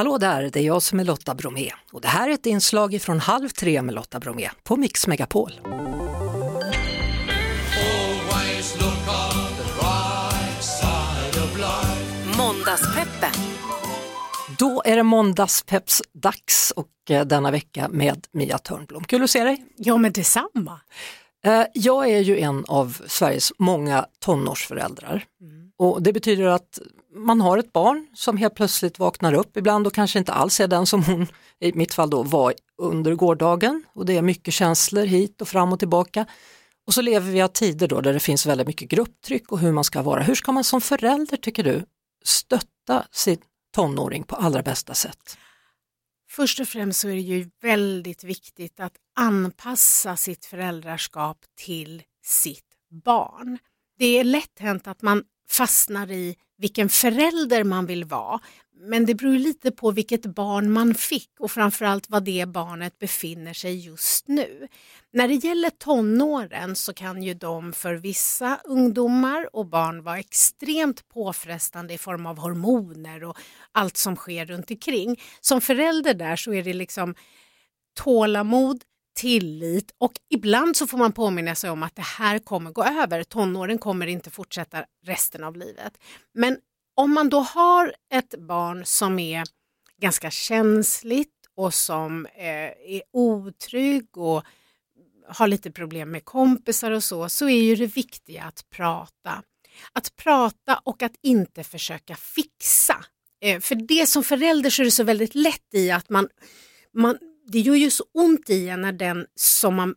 Hallå där, det är jag som är Lotta Bromé och det här är ett inslag från 14:30 med Lotta Bromé på Mix Megapol. Måndagspeppen. Då är det måndagspepps dags och denna vecka med Mia Törnblom. Kul att se dig. Ja, men detsamma. Jag är ju en av Sveriges många tonårsföräldrar och det betyder att man har ett barn som helt plötsligt vaknar upp ibland och kanske inte alls är den som hon i mitt fall då var under gårdagen, och det är mycket känslor hit och fram och tillbaka. Och så lever vi av tider då där det finns väldigt mycket grupptryck och hur man ska vara. Hur ska man som förälder, tycker du, stötta sin tonåring på allra bästa sätt? Först och främst så är det ju väldigt viktigt att anpassa sitt föräldraskap till sitt barn. Det är lätt hänt att man fastnar i vilken förälder man vill vara, men det beror lite på vilket barn man fick och framförallt vad det barnet befinner sig just nu. När det gäller tonåren så kan ju de för vissa ungdomar och barn vara extremt påfrestande i form av hormoner och allt som sker runt omkring. Som förälder där så är det liksom tålamod, tillit, och ibland så får man påminna sig om att det här kommer gå över. Tonåren kommer inte fortsätta resten av livet. Men om man då har ett barn som är ganska känsligt och som är otrygg och har lite problem med kompisar och så är ju det viktiga att prata. Att prata och att inte försöka fixa. För det som förälder så är det så väldigt lätt i att man det gör ju så ont i en när den som man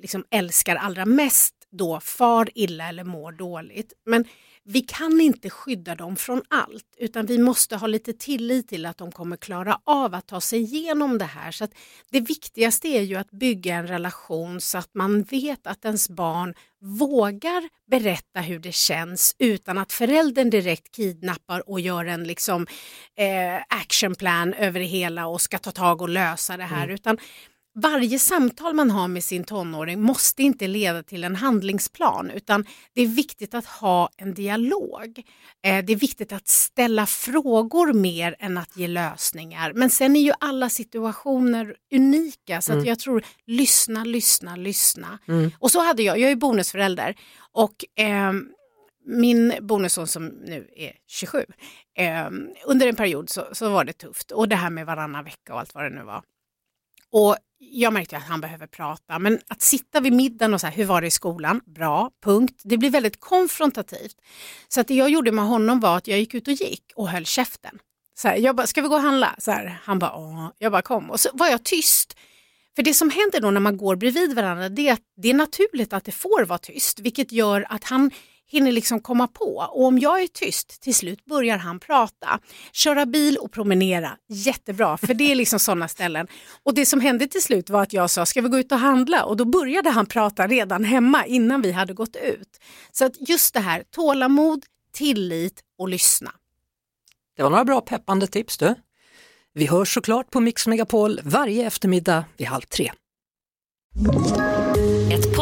liksom älskar allra mest då far illa eller mår dåligt. Men vi kan inte skydda dem från allt, utan vi måste ha lite tillit till att de kommer klara av att ta sig igenom det här. Så att det viktigaste är ju att bygga en relation så att man vet att ens barn vågar berätta hur det känns utan att föräldern direkt kidnappar och gör en liksom actionplan över det hela och ska ta tag och lösa det här. Utan varje samtal man har med sin tonåring måste inte leda till en handlingsplan, utan det är viktigt att ha en dialog. Det är viktigt att ställa frågor mer än att ge lösningar. Men sen är ju alla situationer unika, så att jag tror lyssna. Och så hade jag är bonusförälder och min bonusson som nu är 27. Under en period så var det tufft, och det här med varannan vecka och allt vad det nu var. Och jag märkte att han behöver prata. Men att sitta vid middagen och så här, hur var det i skolan? Bra, punkt. Det blir väldigt konfrontativt. Så att det jag gjorde med honom var att jag gick ut och gick och höll käften. Så här, jag bara, ska vi gå och handla? Så här, han bara, åh. Jag bara, kom. Och så var jag tyst. För det som händer då när man går bredvid varandra, det är att det är naturligt att det får vara tyst. Vilket gör att han hinner liksom komma på. Och om jag är tyst, till slut börjar han prata. Köra bil och promenera. Jättebra, för det är liksom sådana ställen. Och det som hände till slut var att jag sa, ska vi gå ut och handla? Och då började han prata redan hemma innan vi hade gått ut. Så att just det här, tålamod, tillit och lyssna. Det var några bra peppande tips du. Vi hörs såklart på Mix Megapol varje eftermiddag vid 14:30. Ett